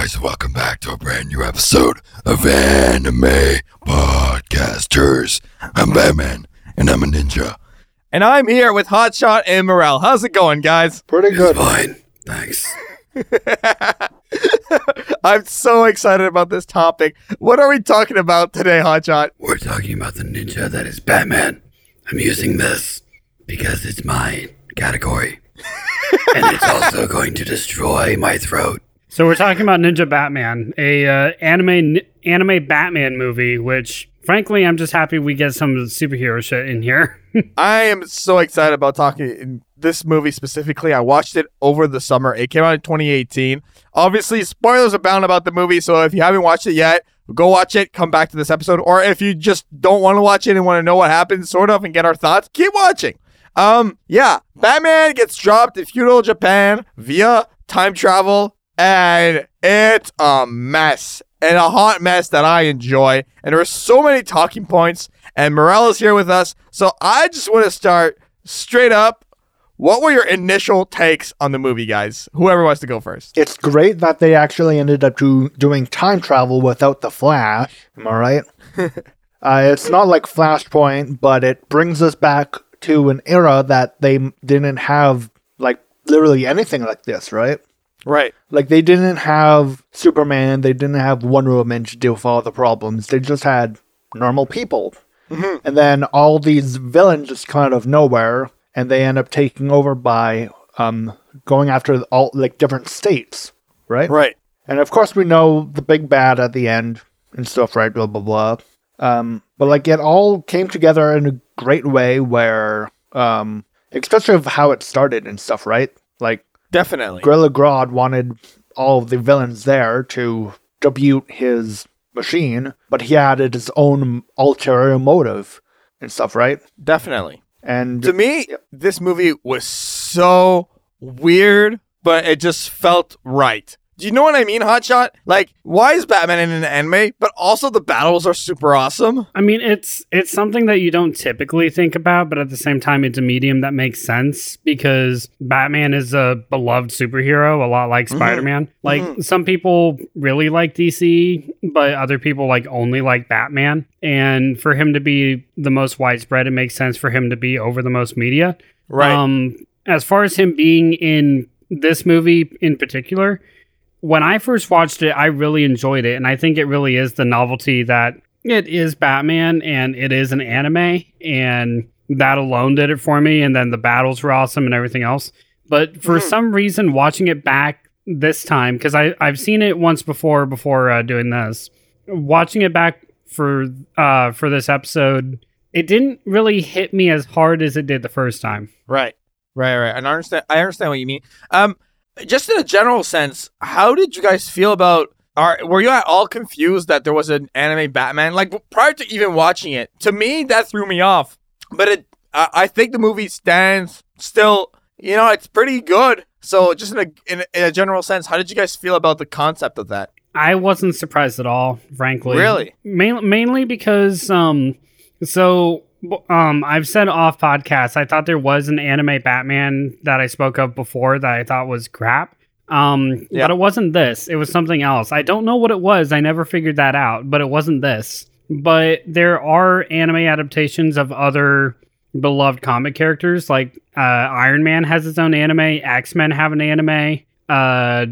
guys, welcome back to a brand new episode of Anime Podcasters. I'm Batman, and I'm a ninja. And I'm here with Hotshot and Morel. How's it going, guys? Pretty good. It's fine, thanks. I'm so excited about this topic. What are we talking about today, Hotshot? We're talking about the ninja that is Batman. I'm using this because it's my category. And it's also going to destroy my throat. So we're talking about Ninja Batman, a anime Batman movie, which, frankly, I'm just happy we get some superhero shit in here. I am so excited about talking in this movie specifically. I watched it over the summer. It came out in 2018. Obviously, spoilers abound about the movie, so if you haven't watched it yet, go watch it, come back to this episode. Or if you just don't want to watch it and want to know what happens, sort of, and get our thoughts, keep watching. Batman gets dropped in feudal Japan via time travel. And it's a mess, and a hot mess that I enjoy. And there are so many talking points, and Morel is here with us. So I just want to start straight up. What were your initial takes on the movie, guys? Whoever wants to go first. It's great that they actually ended up doing time travel without the Flash. Am I right? It's not like Flashpoint, but it brings us back to an era that they didn't have, like, literally anything like this, right? Right. Like, they didn't have Superman, they didn't have Wonder Woman to deal with all the problems. They just had normal people. Mm-hmm. And then all these villains just come out of nowhere, and they end up taking over by going after all, like, different states, right? Right. And, of course, we know the big bad at the end and stuff, right? Blah, blah, blah. But, like, it all came together in a great way where, especially of how it started and stuff, right? Like, definitely. Gorilla Grodd wanted all of the villains there to tribute his machine, but he added his own ulterior motive and stuff, right? Definitely. And to me, this movie was so weird, but it just felt right. Do you know what I mean, Hotshot? Like, why is Batman in an anime, but also the battles are super awesome? I mean, it's something that you don't typically think about, but at the same time, it's a medium that makes sense because Batman is a beloved superhero, a lot like Spider-Man. Mm-hmm. Like, mm-hmm. Some people really like DC, but other people, like, only like Batman. And for him to be the most widespread, it makes sense for him to be over the most media. Right. As far as him being in this movie in particular, when I first watched it, I really enjoyed it, and I think it really is the novelty that it is Batman, and it is an anime, and that alone did it for me, and then the battles were awesome and everything else. But for some reason, watching it back this time, because I've seen it once before doing this, watching it back for this episode, it didn't really hit me as hard as it did the first time. Right. And I understand what you mean. Just in a general sense, how did you guys feel about? Were you at all confused that there was an anime Batman? Like, prior to even watching it, to me that threw me off. But I think the movie stands still. You know, it's pretty good. So, just in a general sense, how did you guys feel about the concept of that? I wasn't surprised at all, frankly. Really, mainly because I've said off podcast, I thought there was an anime Batman that I spoke of before that I thought was crap. But it wasn't this. It was something else. I don't know what it was. I never figured that out, but it wasn't this. But there are anime adaptations of other beloved comic characters. Like Iron Man has its own anime. X-Men have an anime. I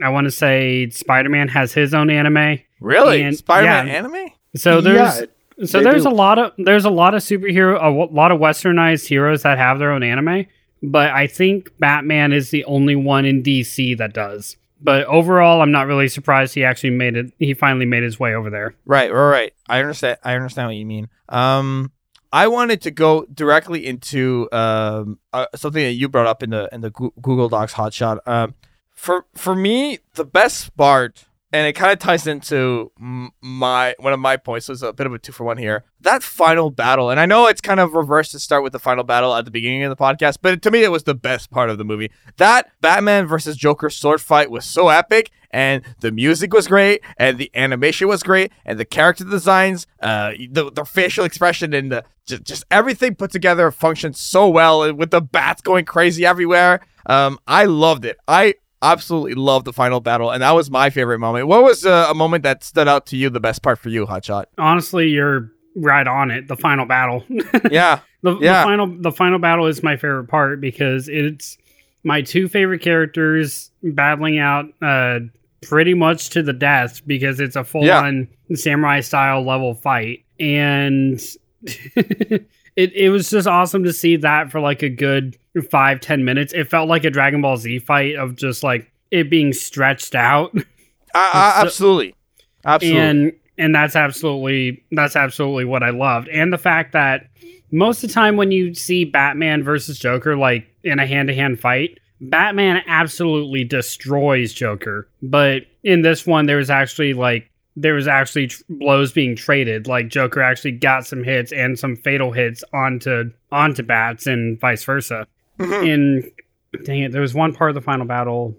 want to say Spider-Man has his own anime. Really? And, Spider-Man anime? So there's... Yeah. So there's a lot of superhero, a lot of westernized heroes that have their own anime, but I think Batman is the only one in DC that does. But overall, I'm not really surprised he actually made it. He finally made his way over there. Right. I understand what you mean. I wanted to go directly into something that you brought up in the Google Docs, Hotshot. For me, the best part. And it kind of ties into one of my points, so it's a bit of a 2-for-1 here. That final battle, and I know it's kind of reversed to start with the final battle at the beginning of the podcast, but to me, it was the best part of the movie. That Batman versus Joker sword fight was so epic, and the music was great, and the animation was great, and the character designs, the facial expression, and just everything put together functioned so well, with the bats going crazy everywhere. I loved it. I absolutely loved the final battle, and that was my favorite moment. What was a moment that stood out to you, the best part for you, Hotshot? Honestly, you're right on it. The final battle. Yeah. The final battle is my favorite part because it's my two favorite characters battling out pretty much to the death because it's a full-on samurai-style level fight. And it was just awesome to see that for like a good 5-10 minutes. It felt like a Dragon Ball Z fight of just like it being stretched out. Absolutely. And that's absolutely what I loved. And the fact that most of the time when you see Batman versus Joker, like in a hand-to-hand fight, Batman absolutely destroys Joker. But in this one, there was actually blows being traded. Like Joker actually got some hits and some fatal hits onto Bats and vice versa. Mm-hmm. And dang it, there was one part of the final battle.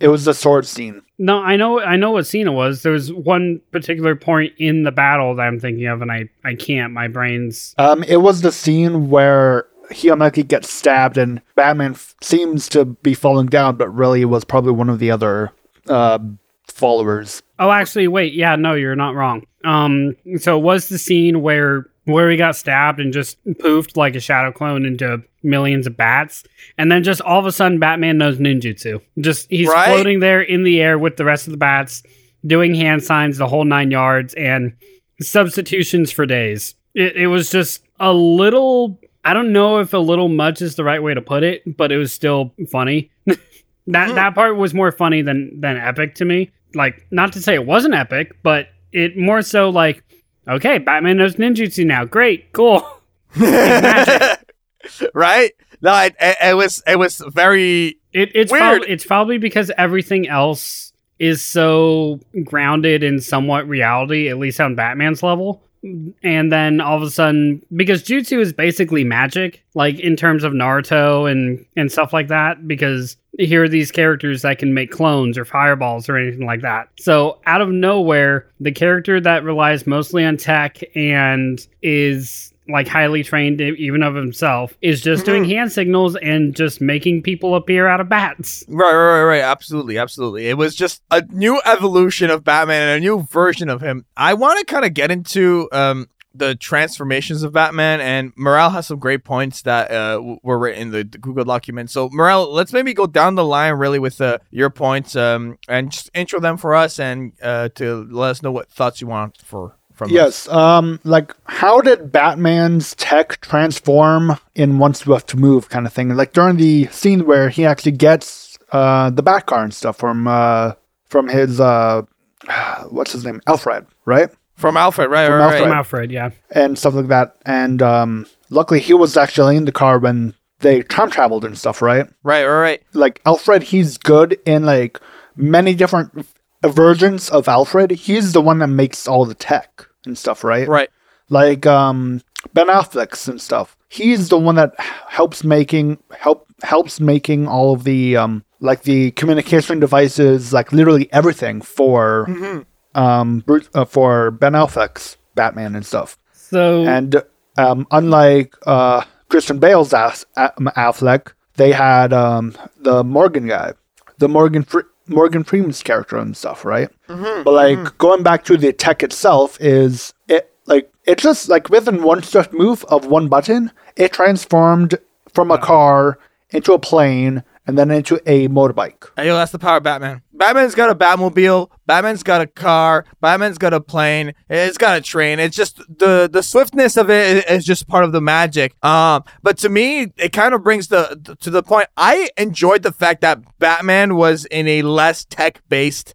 It was the sword scene. No, I know what scene it was. There was one particular point in the battle that I'm thinking of, and I can't. My brain's... it was the scene where Hiyamaki gets stabbed, and Batman seems to be falling down, but really it was probably one of the other followers. Oh, actually, wait. Yeah, no, you're not wrong. So it was the scene where he got stabbed and just poofed like a shadow clone into millions of bats. And then just all of a sudden, Batman knows ninjutsu. Just he's right? floating there in the air with the rest of the bats, doing hand signs, the whole 9 yards, and substitutions for days. It was just a little... I don't know if a little much is the right way to put it, but it was still funny. That part was more funny than epic to me. Like, not to say it wasn't epic, but it more so like, okay, Batman knows ninjutsu now. Great, cool. Right? No, it was very it's weird. It's probably because everything else is so grounded in somewhat reality, at least on Batman's level. And then all of a sudden, because jutsu is basically magic, like in terms of Naruto and stuff like that, because here are these characters that can make clones or fireballs or anything like that. So out of nowhere, the character that relies mostly on tech and is like highly trained even of himself is just doing hand signals and just making people appear out of bats. Right. Absolutely. It was just a new evolution of Batman and a new version of him. I want to kind of get into the transformations of Batman, and Morel has some great points that were written in the Google document. So Morel, let's maybe go down the line really with your points and just intro them for us and to let us know what thoughts you want for... Yes, like how did Batman's tech transform in one swift move kind of thing? Like during the scene where he actually gets the Batcar and stuff from his what's his name, Alfred, right? From Alfred, right? From Alfred, yeah, and stuff like that. And luckily, he was actually in the car when they time traveled and stuff, right? Right. Like Alfred, he's good in like many different versions of Alfred. He's the one that makes all the tech and stuff, right? Right. Like Ben Affleck and stuff. He's the one that helps making all of the like the communication devices, like literally everything for for Ben Affleck's Batman and stuff. So and unlike Christian Bale's Affleck, they had the Morgan guy, the Morgan Freeman's character and stuff, right? Mm-hmm, but like going back to the tech itself is it just like within one swift move of one button, it transformed from a car into a plane and then into a motorbike. Hey, that's the power of Batman. Batman's got a Batmobile. Batman's got a car. Batman's got a plane. It's got a train. It's just the swiftness of it is just part of the magic. But to me, it kind of brings to the point. I enjoyed the fact that Batman was in a less tech-based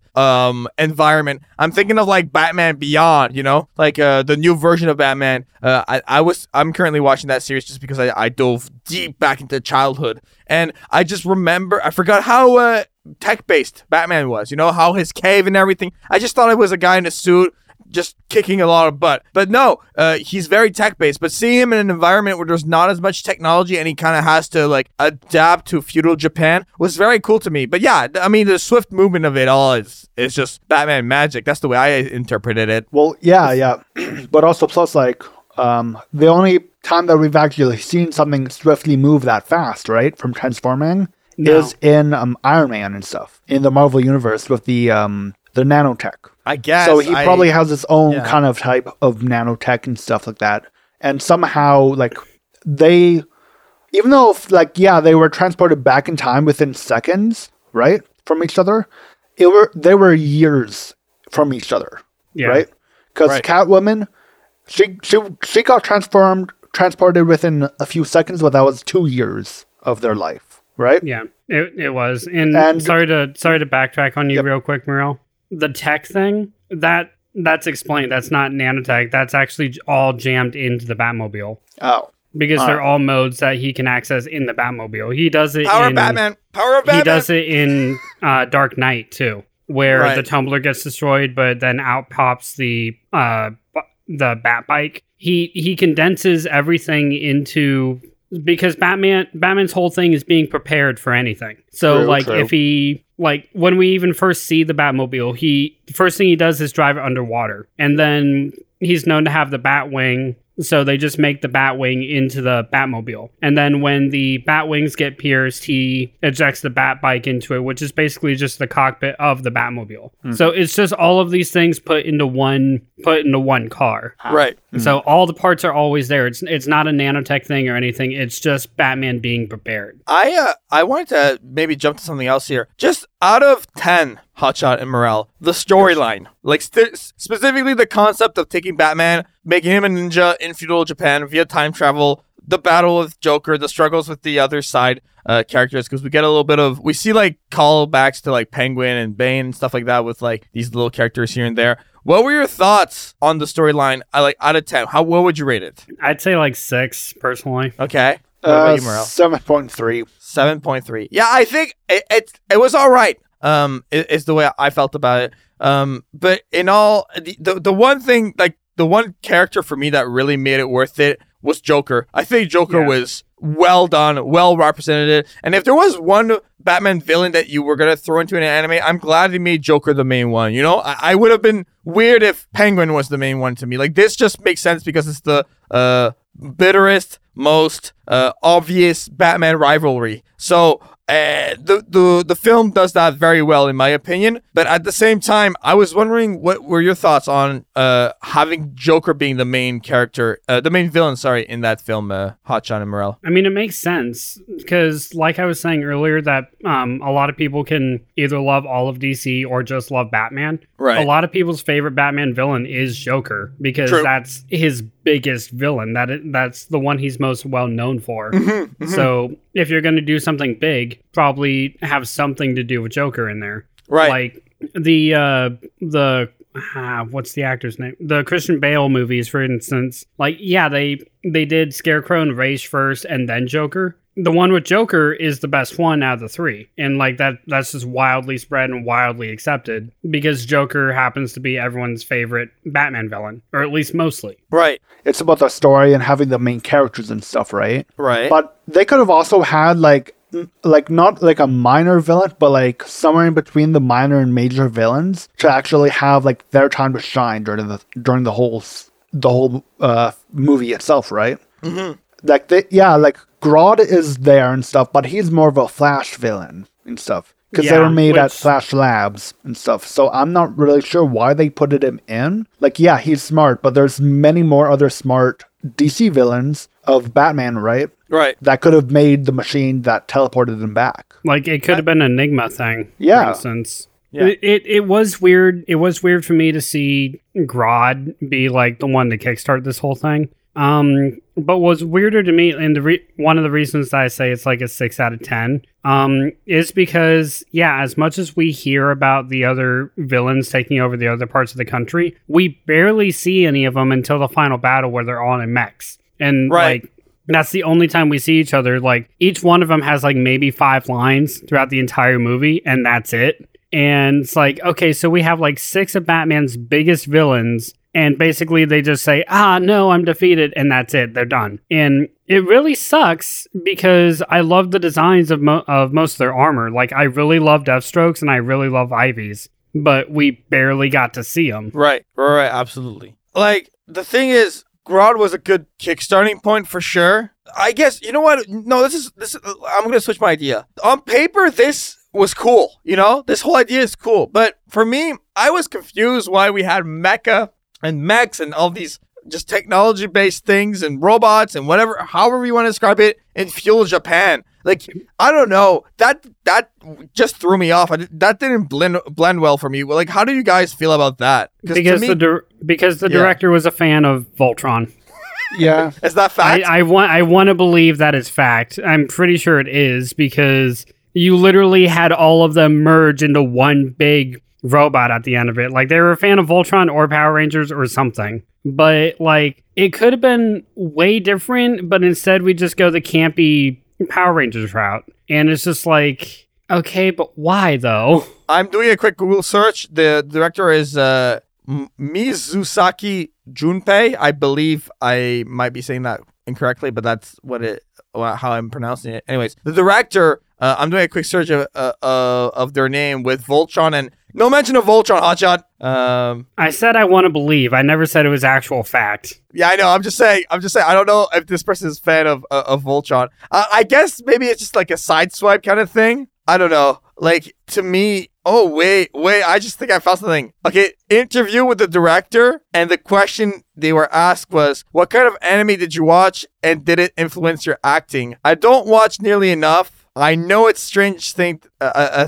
environment. I'm thinking of like Batman Beyond, you know, like the new version of Batman. I'm currently watching that series just because I dove deep back into childhood, and I just remember I forgot how tech-based Batman was, you know, how his cave and everything. I just thought it was a guy in a suit just kicking a lot of butt. But no, he's very tech-based. But seeing him in an environment where there's not as much technology and he kind of has to, like, adapt to feudal Japan was very cool to me. But yeah, I mean, the swift movement of it all is just Batman magic. That's the way I interpreted it. Well, yeah. But also, plus, like, the only time that we've actually seen something swiftly move that fast, right, from transforming is in Iron Man and stuff in the Marvel universe with the nanotech. I guess. So he probably has his own kind of type of nanotech and stuff like that. And somehow, like, they, even though, like, yeah, they were transported back in time within seconds, right, from each other, they were years from each other, right? Because Catwoman, she got transported within a few seconds, but that was 2 years of their life, right? Yeah, it was. And sorry to backtrack on you real quick, Muriel. The tech thing, that's explained. That's not nanotech. That's actually all jammed into the Batmobile. Oh. Because they're all modes that he can access in the Batmobile. He does it in... Power of Batman! He does it in Dark Knight, too, where the tumbler gets destroyed, but then out pops the Batbike. He condenses everything into... Because Batman's whole thing is being prepared for anything. So, if he... Like, when we even first see the Batmobile, the first thing he does is drive it underwater. And then he's known to have the Batwing, so they just make the Batwing into the Batmobile. And then when the Batwings get pierced, he ejects the Batbike into it, which is basically just the cockpit of the Batmobile. Mm. So it's just all of these things put into one car. Right. Mm. So all the parts are always there. It's not a nanotech thing or anything. It's just Batman being prepared. I wanted to maybe jump to something else here. Just out of 10, Hotshot and Morel, the storyline, like specifically the concept of taking Batman, making him a ninja in feudal Japan via time travel, the battle with Joker, the struggles with the other side characters, because we see like callbacks to like Penguin and Bane and stuff like that with like these little characters here and there. What were your thoughts on the storyline? Out of 10, what would you rate it? I'd say like 6 personally. Okay. What about you, Morel? 7.3. 7.3. Yeah, I think it was all right. Is the way I felt about it. But in all, the one thing, like the one character for me that really made it worth it was Joker. I think Joker was well done, well represented. And if there was one Batman villain that you were gonna throw into an anime, I'm glad they made Joker the main one. You know, I would have been weird if Penguin was the main one to me. Like this just makes sense because it's the bitterest, most obvious Batman rivalry. So the film does that very well, in my opinion. But at the same time, I was wondering what were your thoughts on having Joker being the main character, the main villain, in that film, Hotshot and Morel. I mean, it makes sense because, like I was saying earlier, that a lot of people can either love all of DC or just love Batman. Right. A lot of people's favorite Batman villain is Joker because that's his biggest villain. That's the one he's most well known for. Mm-hmm, mm-hmm. So if you're going to do something big, probably have something to do with Joker in there. Right. Like what's the actor's name? The Christian Bale movies, for instance. Like, yeah, they did Scarecrow and Ra's first and then Joker. The one with Joker is the best one out of the three. And like that's just wildly spread and wildly accepted because Joker happens to be everyone's favorite Batman villain, or at least mostly. Right. It's about the story and having the main characters and stuff, right? Right. But they could have also had like not like a minor villain, but like somewhere in between the minor and major villains to actually have like their time to shine during the whole movie itself, right? Mm-hmm. Like Grodd is there and stuff, but he's more of a Flash villain and stuff because they were made at Flash Labs and stuff. So I'm not really sure why they put him in. Like, yeah, he's smart, but there's many more other smart DC villains of Batman, right? Right. That could have made the machine that teleported him back. Like, it could have been an Enigma thing, for instance. Yeah. It was weird. It was weird for me to see Grodd be like the one to kickstart this whole thing. But what's weirder to me, and one of the reasons that I say it's like a 6 out of 10, is because, as much as we hear about the other villains taking over the other parts of the country, we barely see any of them until the final battle where they're all in mechs. And, that's the only time we see each other. Like, each one of them has, like, maybe 5 lines throughout the entire movie, and that's it. And it's like, okay, so we have, like, 6 of Batman's biggest villains. And basically they just say, no, I'm defeated. And that's it. They're done. And it really sucks because I love the designs of most of their armor. Like, I really love Deathstrokes and I really love Ivy's, but we barely got to see them. Right. Right. Absolutely. Like, the thing is, Grodd was a good kickstarting point for sure. I guess, you know what? No, this is I'm going to switch my idea. On paper, this was cool. You know, this whole idea is cool. But for me, I was confused why we had mecha and mechs and all these just technology-based things and robots and whatever, however you want to describe it, in feudal Japan. Like, I don't know. That just threw me off. That didn't blend well for me. Like, how do you guys feel about that? Because the director was a fan of Voltron. Yeah. Is that fact? I want to believe that is fact. I'm pretty sure it is, because you literally had all of them merge into one big robot at the end of it. Like, they were a fan of Voltron or Power Rangers or something. But, like, it could have been way different, but instead we just go the campy Power Rangers route. And it's just like, okay, but why, though? I'm doing a quick Google search. The director is Mizusaki Junpei. I believe I might be saying that incorrectly, but that's how I'm pronouncing it. Anyways, the director, I'm doing a quick search of their name with Voltron, and no mention of Voltron, Hotshot. I said I want to believe. I never said it was actual fact. Yeah, I know. I'm just saying. I don't know if this person is a fan of Voltron. I guess maybe it's just like a side swipe kind of thing. I don't know. Like, to me, wait. I just think I found something. Okay, interview with the director, and the question they were asked was, what kind of anime did you watch, and did it influence your acting? I don't watch nearly enough. I know it's a strange thing to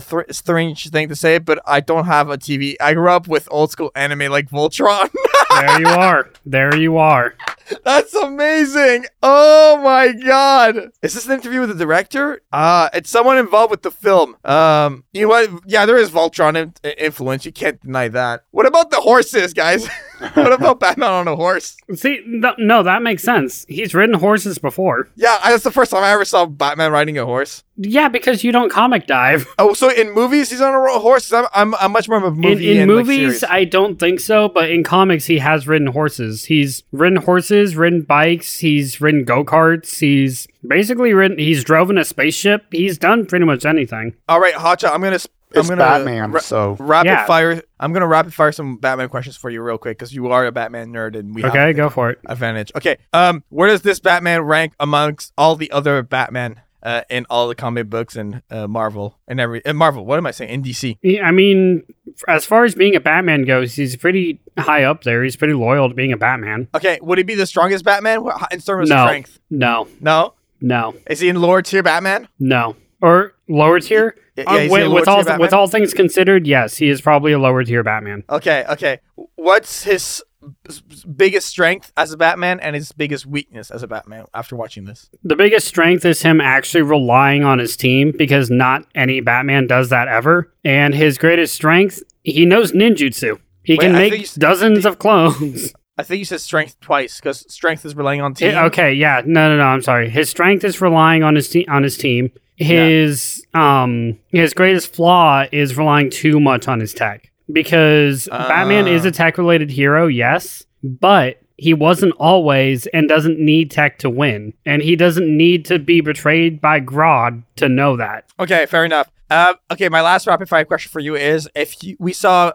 say, but I don't have a TV. I grew up with old school anime like Voltron. There you are. That's amazing. Oh my God. Is this an interview with the director? It's someone involved with the film. You know what? Yeah, there is Voltron influence. You can't deny that. What about the horses, guys? What about Batman on a horse? See, no, that makes sense. He's ridden horses before. Yeah, that's the first time I ever saw Batman riding a horse. Yeah, because you don't comic dive. Oh, so in movies he's on a horse. I'm much more of a movie. In movies, like, I don't think so, but in comics he has ridden horses. He's ridden horses, ridden bikes, he's ridden go-karts, he's basically ridden. He's driven a spaceship. He's done pretty much anything. All right, Hotshot, I'm gonna rapid fire some Batman questions for you real quick, because you are a Batman nerd and we have go for it advantage. Okay, where does this Batman rank amongst all the other Batman? In all the comic books and Marvel and Marvel. What am I saying? In DC. Yeah, I mean, as far as being a Batman goes, he's pretty high up there. He's pretty loyal to being a Batman. Okay, would he be the strongest Batman in terms of strength? No. Is he in lower tier Batman? No. Or lower tier? With all things considered, yes, he is probably a lower tier Batman. Okay. What's his biggest strength as a Batman and his biggest weakness as a Batman after watching this? The biggest strength is him actually relying on his team, because not any Batman does that ever. And his greatest strength, he knows ninjutsu. He can make dozens of clones. I think you said strength twice, because strength is relying on team. No, I'm sorry. His strength is relying on his team. His greatest flaw is relying too much on his tech. Because Batman is a tech-related hero, yes, but he wasn't always, and doesn't need tech to win. And he doesn't need to be betrayed by Grodd to know that. Okay, fair enough. Okay, my last rapid-fire question for you is, we saw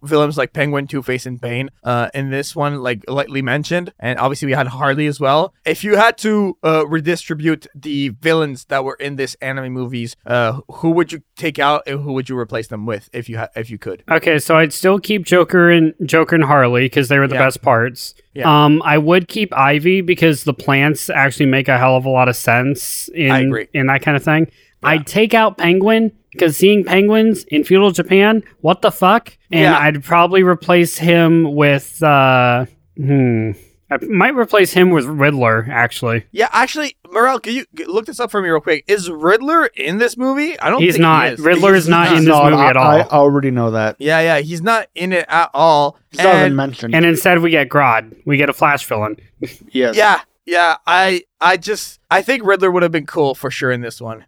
villains like Penguin, Two-Face, and Bane in this one, like lightly mentioned, and obviously we had Harley as well. If you had to redistribute the villains that were in this anime movies, who would you take out and who would you replace them with if you could? Okay, so I'd still keep Joker and Harley, because they were the best parts. Yeah. I would keep Ivy, because the plants actually make a hell of a lot of sense in that kind of thing. Yeah. I'd take out Penguin, because seeing penguins in feudal Japan, what the fuck? And I'd probably replace him with... I might replace him with Riddler, actually. Yeah, actually, Morel, can you look this up for me real quick? Is Riddler in this movie? I don't think he is. He's not. Riddler is not in this movie at all. I already know that. Yeah, he's not in it at all. He's not even mentioned. And instead we get Grodd. We get a Flash villain. Yes. Yeah, I think Riddler would have been cool for sure in this one.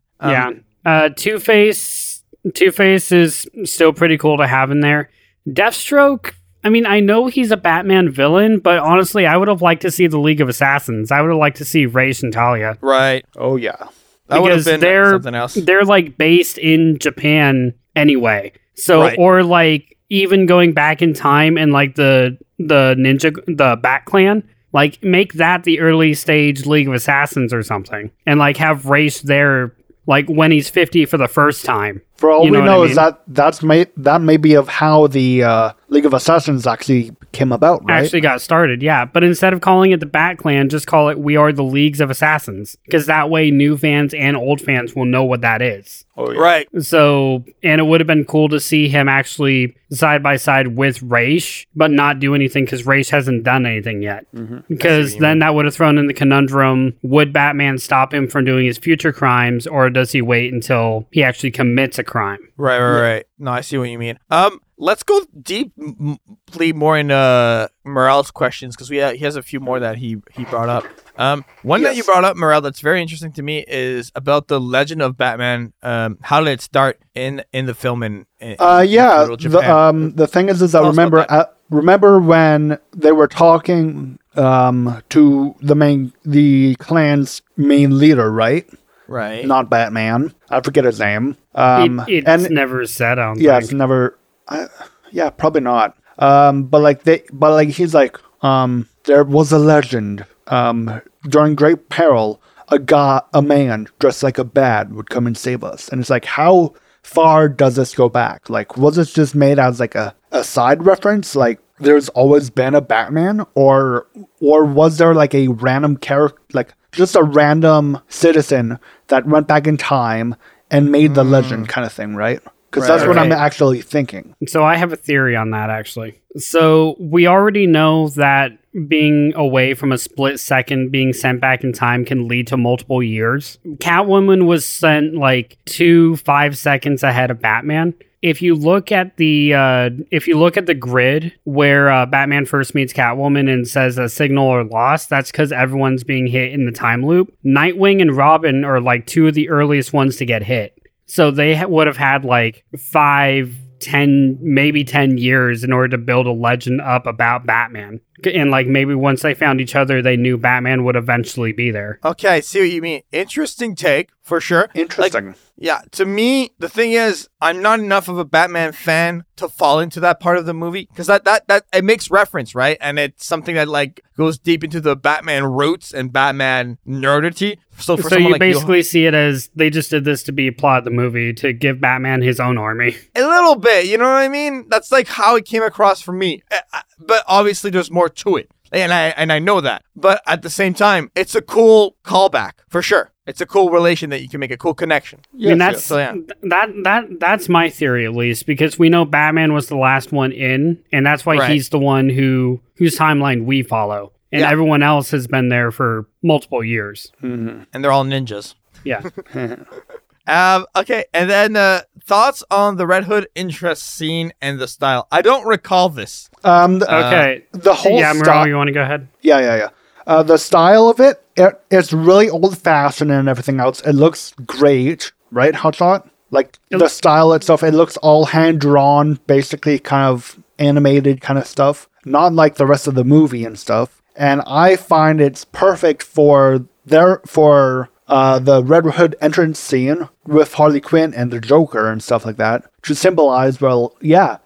Two-Face is still pretty cool to have in there. Deathstroke, I mean, I know he's a Batman villain, but honestly, I would have liked to see the League of Assassins. I would have liked to see Ra's and Talia. Right. Oh, yeah. That would have been something else. They're, like, based in Japan anyway. So, right. Or, like, even going back in time and, like, the Bat Clan. Like, make that the early stage League of Assassins or something. And, like, have Ra's there, like, when he's 50 for the first time. For all we know is that may be of how the League of Assassins actually came about, right? Actually got started, yeah. But instead of calling it the Bat Clan, just call it We Are the Leagues of Assassins. Because that way, new fans and old fans will know what that is. Oh, yeah. Right. So, and it would have been cool to see him actually side by side with Ra's, but not do anything because Ra's hasn't done anything yet. Because then that would have thrown in the conundrum, would Batman stop him from doing his future crimes, or does he wait until he actually commits a crime? Right. No, I see what you mean. Let's go deeply more into Morale's questions, because he has a few more that he brought up. One that you brought up, Morale, that's very interesting to me is about the legend of Batman. How did it start in the film in Japan? The thing is I remember when they were talking to the clan's main leader, right? Right. Not Batman. I forget his name. It's never said. It's never. Probably not. He's like, there was a legend. During great peril, a man dressed like a bat would come and save us. And it's like, how far does this go back? Like, was this just made as like a side reference? Like, there's always been a Batman, or was there like a random character, like just a random citizen that went back in time and made the legend kind of thing, right? Because that's what I'm actually thinking. So I have a theory on that, actually. So we already know that being away from a split second, being sent back in time can lead to multiple years. Catwoman was sent like 2.5 seconds ahead of Batman. If you look at the grid where Batman first meets Catwoman and says a signal or lost, that's because everyone's being hit in the time loop. Nightwing and Robin are like two of the earliest ones to get hit. So they would have had like 5, 10 years in order to build a legend up about Batman. And like maybe once they found each other, they knew Batman would eventually be there. Okay, I see what you mean. Interesting take, for sure. Interesting. Like, yeah, to me, the thing is, I'm not enough of a Batman fan to fall into that part of the movie. Because that it makes reference, right? And it's something that like goes deep into the Batman roots and Batman nerdity. So you basically see it as they just did this to be a plot of the movie, to give Batman his own army. A little bit, you know what I mean? That's like how it came across for me. But obviously there's more to it. And I know that. But at the same time, it's a cool callback, for sure. It's a cool relation that you can make, a cool connection. Yes, and that's my theory, at least, because we know Batman was the last one in, and that's why he's the one whose timeline we follow. And everyone else has been there for multiple years. Mm-hmm. And they're all ninjas. Yeah. Okay, and then thoughts on the Red Hood interest scene and the style. I don't recall this. Okay. The whole Morale, you want to go ahead? Yeah. The style of it's really old-fashioned and everything else. It looks great, right, Hotshot? Like, the style itself, it looks all hand-drawn, basically kind of animated kind of stuff. Not like the rest of the movie and stuff. And I find it's perfect for the Red Hood entrance scene with Harley Quinn and the Joker and stuff like that to symbolize, right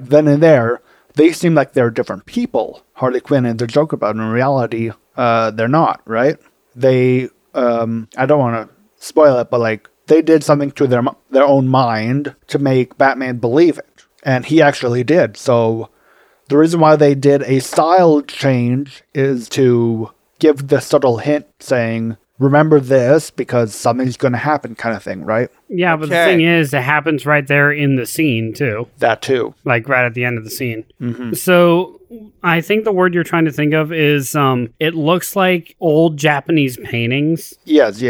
then and there, they seem like they're different people, Harley Quinn and the Joker, but in reality, they're not, right? They, I don't want to spoil it, but like they did something to their own mind to make Batman believe it. And he actually did. So the reason why they did a style change is to give the subtle hint saying, remember this because something's going to happen kind of thing, right? Yeah, okay. But the thing is, it happens right there in the scene, too. That, too. Like, right at the end of the scene. Mm-hmm. So, I think the word you're trying to think of is, it looks like old Japanese paintings. Yes.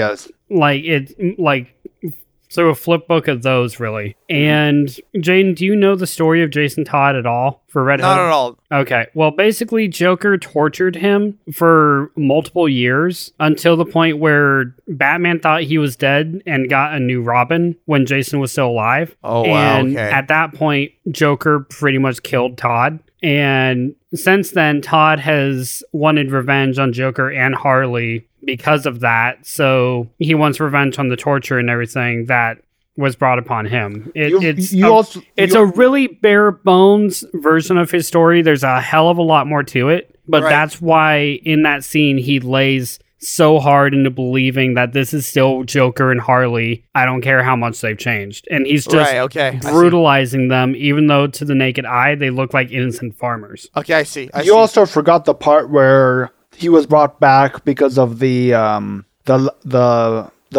So a flip book of those, really. And Jane, do you know the story of Jason Todd at all for Red Hood? Not at all. Okay. Well, basically, Joker tortured him for multiple years until the point where Batman thought he was dead and got a new Robin when Jason was still alive. Oh, wow. And at that point, Joker pretty much killed Todd. And since then, Todd has wanted revenge on Joker and Harley because of that. So he wants revenge on the torture and everything that was brought upon him. It's a really bare bones version of his story. There's a hell of a lot more to it, but that's why in that scene he lays so hard into believing that this is still Joker and Harley. I don't care how much they've changed. And he's just brutalizing them, even though to the naked eye, they look like innocent farmers. Okay, I see. Also forgot the part where he was brought back because of the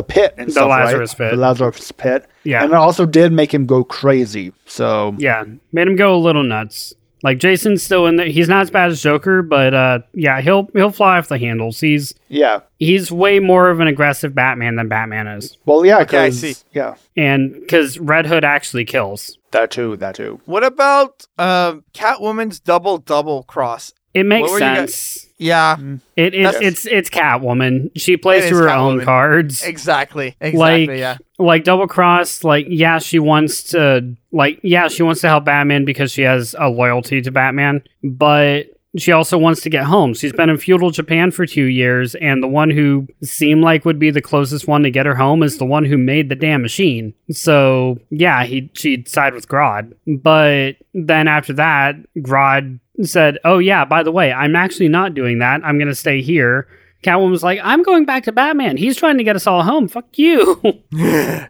pit and stuff, right? The Lazarus pit. Yeah. And it also did make him go crazy. So yeah, made him go a little nuts. Like, Jason's still in there. He's not as bad as Joker, but he'll fly off the handles. He's way more of an aggressive Batman than Batman is. Well, yeah, okay, I see. Yeah, and because Red Hood actually kills. That too. What about Catwoman's double cross? It makes sense. Yeah, it is. It's Catwoman. She plays to her own cards. Exactly. Like double cross. She wants to help Batman because she has a loyalty to Batman, but she also wants to get home. She's been in feudal Japan for 2 years, and the one who seemed like would be the closest one to get her home is the one who made the damn machine. So yeah, she'd side with Grodd, but then after that, Grodd said, oh yeah, by the way, I'm actually not doing that. I'm going to stay here. Catwoman was like, I'm going back to Batman. He's trying to get us all home. Fuck you.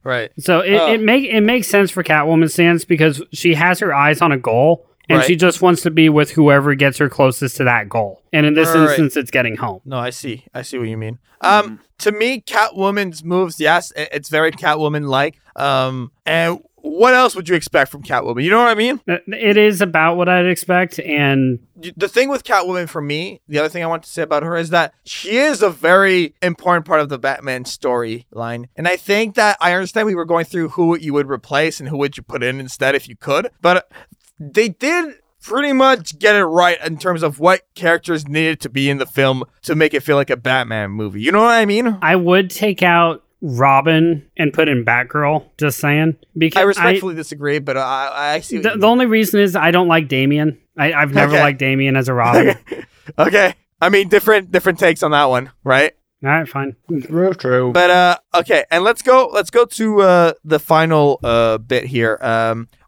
Right. So it makes sense for Catwoman's stance because she has her eyes on a goal and she just wants to be with whoever gets her closest to that goal. And in this instance, it's getting home. No, I see what you mean. To me, Catwoman's moves, yes, it's very Catwoman-like. And what else would you expect from Catwoman? You know what I mean? It is about what I'd expect. And the thing with Catwoman for me, the other thing I want to say about her is that she is a very important part of the Batman storyline. And I think that I understand we were going through who you would replace and who would you put in instead if you could. But they did pretty much get it right in terms of what characters needed to be in the film to make it feel like a Batman movie. You know what I mean? I would take out Robin and put in Batgirl, just saying. Because I respectfully disagree, but I see. The only reason is I don't like Damien. I've never liked Damien as a Robin. Okay. I mean, different takes on that one, right? All right, fine. True. But, okay, and let's go to the final bit here.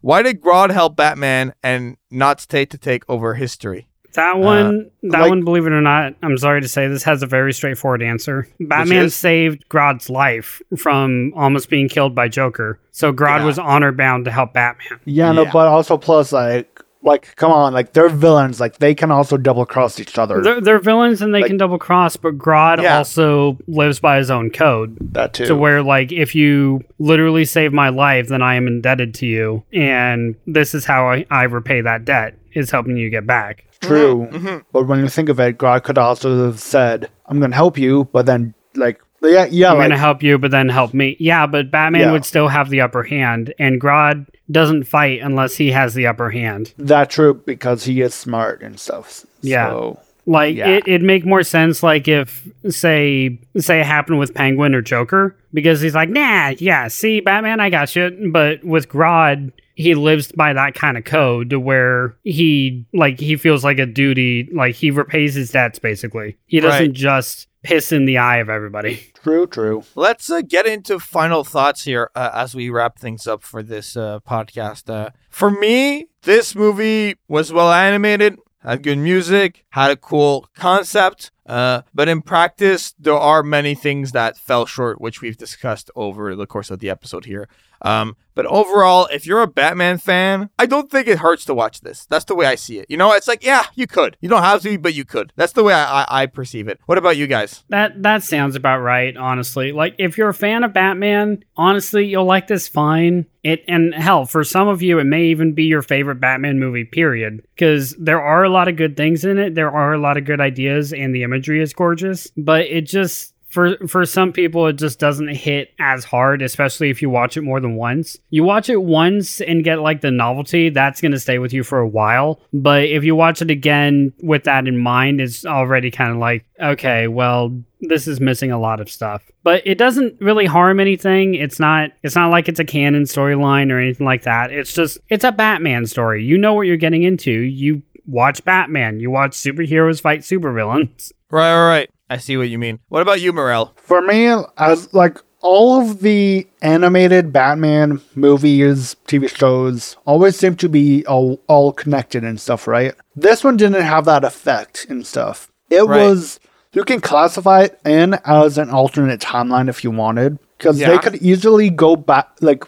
Why did Grodd help Batman and not stay to take over history? That one, believe it or not, I'm sorry to say, this has a very straightforward answer. Batman saved Grodd's life from almost being killed by Joker, so Grodd was honor-bound to help Batman. Yeah, no, but also plus, like, come on, like, they're villains. Like, they can also double-cross each other. They're villains and they can double-cross, but Grodd also lives by his own code. That too. To where, like, if you literally save my life, then I am indebted to you, and this is how I repay that debt, is helping you get back. True, mm-hmm. But when you think of it, God could also have said, I'm going to help you, but then, I'm going to help you, but then help me. Yeah, but Batman would still have the upper hand, and Grodd doesn't fight unless he has the upper hand. That's true, because he is smart and stuff. Yeah. So, it'd make more sense, like, if, say it happened with Penguin or Joker, because he's like, nah, yeah, see, Batman, I got you. But with Grodd, he lives by that kind of code to where he feels like a duty, like he repays his debts, basically. He doesn't just piss in the eye of everybody. True. Let's get into final thoughts here as we wrap things up for this podcast. For me, this movie was well animated, had good music, had a cool concept. But in practice, there are many things that fell short, which we've discussed over the course of the episode here. But overall, if you're a Batman fan, I don't think it hurts to watch this. That's the way I see it. You know, it's like, yeah, you could. You don't have to, but you could. That's the way I perceive it. What about you guys? That sounds about right, honestly. Like, if you're a fan of Batman, honestly, you'll like this fine. And hell, for some of you, it may even be your favorite Batman movie, period. Because there are a lot of good things in it. There are a lot of good ideas, and the imagery is gorgeous. But it just... For some people, it just doesn't hit as hard, especially if you watch it more than once. You watch it once and get like the novelty, that's going to stay with you for a while. But if you watch it again with that in mind, it's already kind of like, okay, well, this is missing a lot of stuff. But it doesn't really harm anything. It's not like it's a canon storyline or anything like that. It's a Batman story. You know what you're getting into. You watch Batman. You watch superheroes fight supervillains. Right. I see what you mean. What about you, Morel? For me, I was like, all of the animated Batman movies, TV shows always seem to be all connected and stuff, right? This one didn't have that effect and stuff. It was, you can classify it in as an alternate timeline if you wanted, because they could easily go back, like,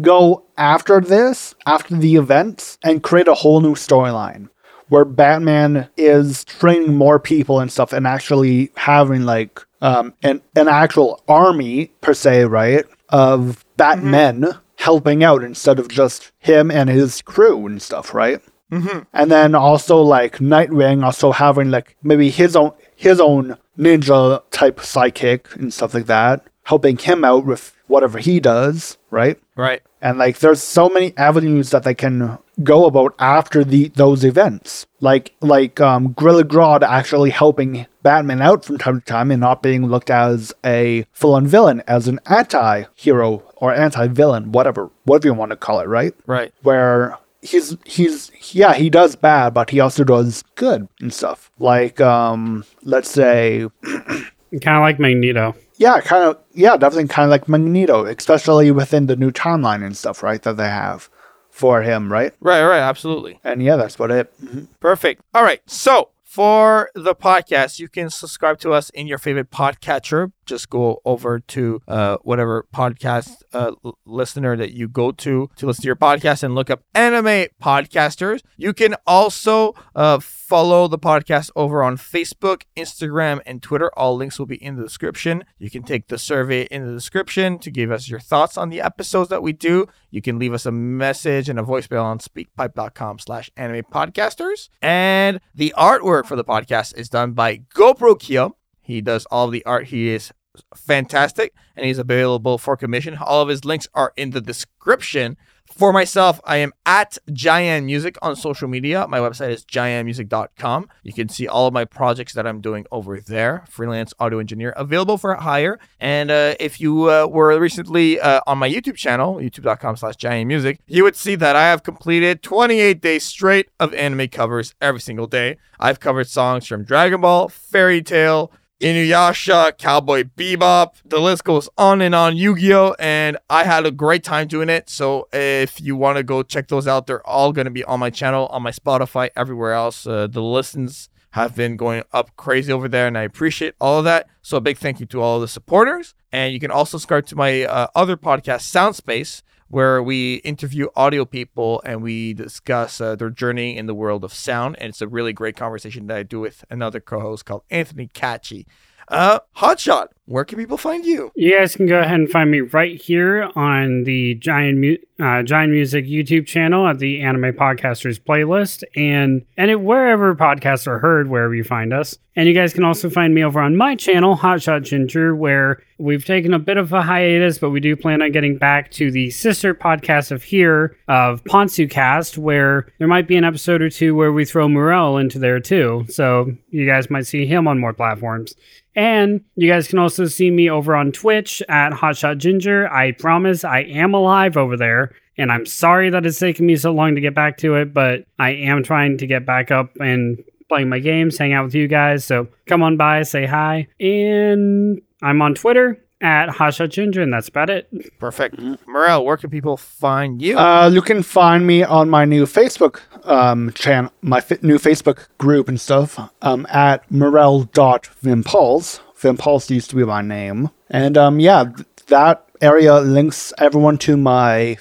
go after this, after the events, and create a whole new storyline where Batman is training more people and stuff and actually having, like, an actual army, per se, right, of Batmen helping out instead of just him and his crew and stuff, right? Mm-hmm. And then also, like, Nightwing also having, like, maybe his own ninja-type sidekick and stuff like that, helping him out with whatever he does, right? Right. And, like, there's so many avenues that they can go about after those events. Like Gorilla Grodd actually helping Batman out from time to time and not being looked at as a full-on villain, as an anti-hero or anti-villain, whatever you want to call it, right? Right. Where he's he does bad, but he also does good and stuff. Like, let's say... kind of like Magneto. Yeah, definitely kind of like Magneto, especially within the new timeline and stuff, right, that they have for him, right? Right, absolutely. And yeah, that's about it. Mm-hmm. Perfect. All right, so for the podcast, you can subscribe to us in your favorite podcatcher. Just go over to whatever podcast listener that you go to listen to your podcast and look up Anime Podcasters. You can also follow the podcast over on Facebook, Instagram, and Twitter. All links will be in the description. You can take the survey in the description to give us your thoughts on the episodes that we do. You can leave us a message and a voicemail on speakpipe.com/animepodcasters. And the artwork for the podcast is done by GoPro Kyo. He does all the art. He is fantastic, and he's available for commission. All of his links are in the description. For myself, I am at Giant Music on social media. My website is giantmusic.com. You can see all of my projects that I'm doing over there. Freelance audio engineer, available for hire. And if you were recently on my YouTube channel, youtube.com/giantmusic, you would see that I have completed 28 days straight of anime covers every single day. I've covered songs from Dragon Ball, Fairy Tail, Inuyasha, Cowboy Bebop, the list goes on and on, Yu-Gi-Oh! And I had a great time doing it. So if you want to go check those out, they're all going to be on my channel, on my Spotify, everywhere else. The listens have been going up crazy over there, and I appreciate all of that. So a big thank you to all the supporters. And you can also subscribe to my other podcast, Soundspace, where we interview audio people and we discuss their journey in the world of sound. And it's a really great conversation that I do with another co-host called Anthony Cacci. Hotshot, where can people find you? You guys can go ahead and find me right here on the Giant Music YouTube channel at the Anime Podcasters playlist and it, wherever podcasts are heard, wherever you find us. And you guys can also find me over on my channel, Hotshot Ginger, where we've taken a bit of a hiatus, but we do plan on getting back to the sister podcast of here, of PonsuCast, where there might be an episode or two where we throw Morel into there too. So you guys might see him on more platforms. And you guys can also see me over on Twitch at Hotshot Ginger. I promise I am alive over there. And I'm sorry that it's taken me so long to get back to it, but I am trying to get back up and playing my games, hang out with you guys. So come on by, say hi. And I'm on Twitter at Hotshot Ginger, and that's about it. Perfect. Morel, where can people find you? You can find me on my new Facebook channel, my new Facebook group and stuff, at morel.vimpulse. Vimpulse used to be my name. And that area links everyone to my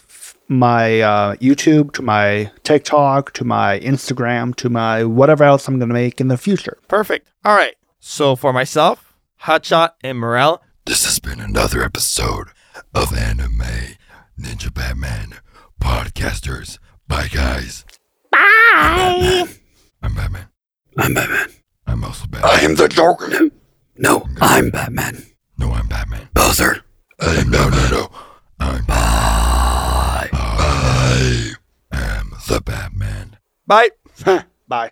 YouTube, to my TikTok, to my Instagram, to my whatever else I'm going to make in the future. Perfect. All right. So for myself, Hotshot and Morel, this has been another episode of Anime Ninja Batman Podcasters. Bye, guys. Bye. I'm Batman. I'm also Batman. I am the Joker. No, I'm Batman. No, I'm Batman. Bowser. I am Naruto. Bye. I am the Batman. Bye. Bye.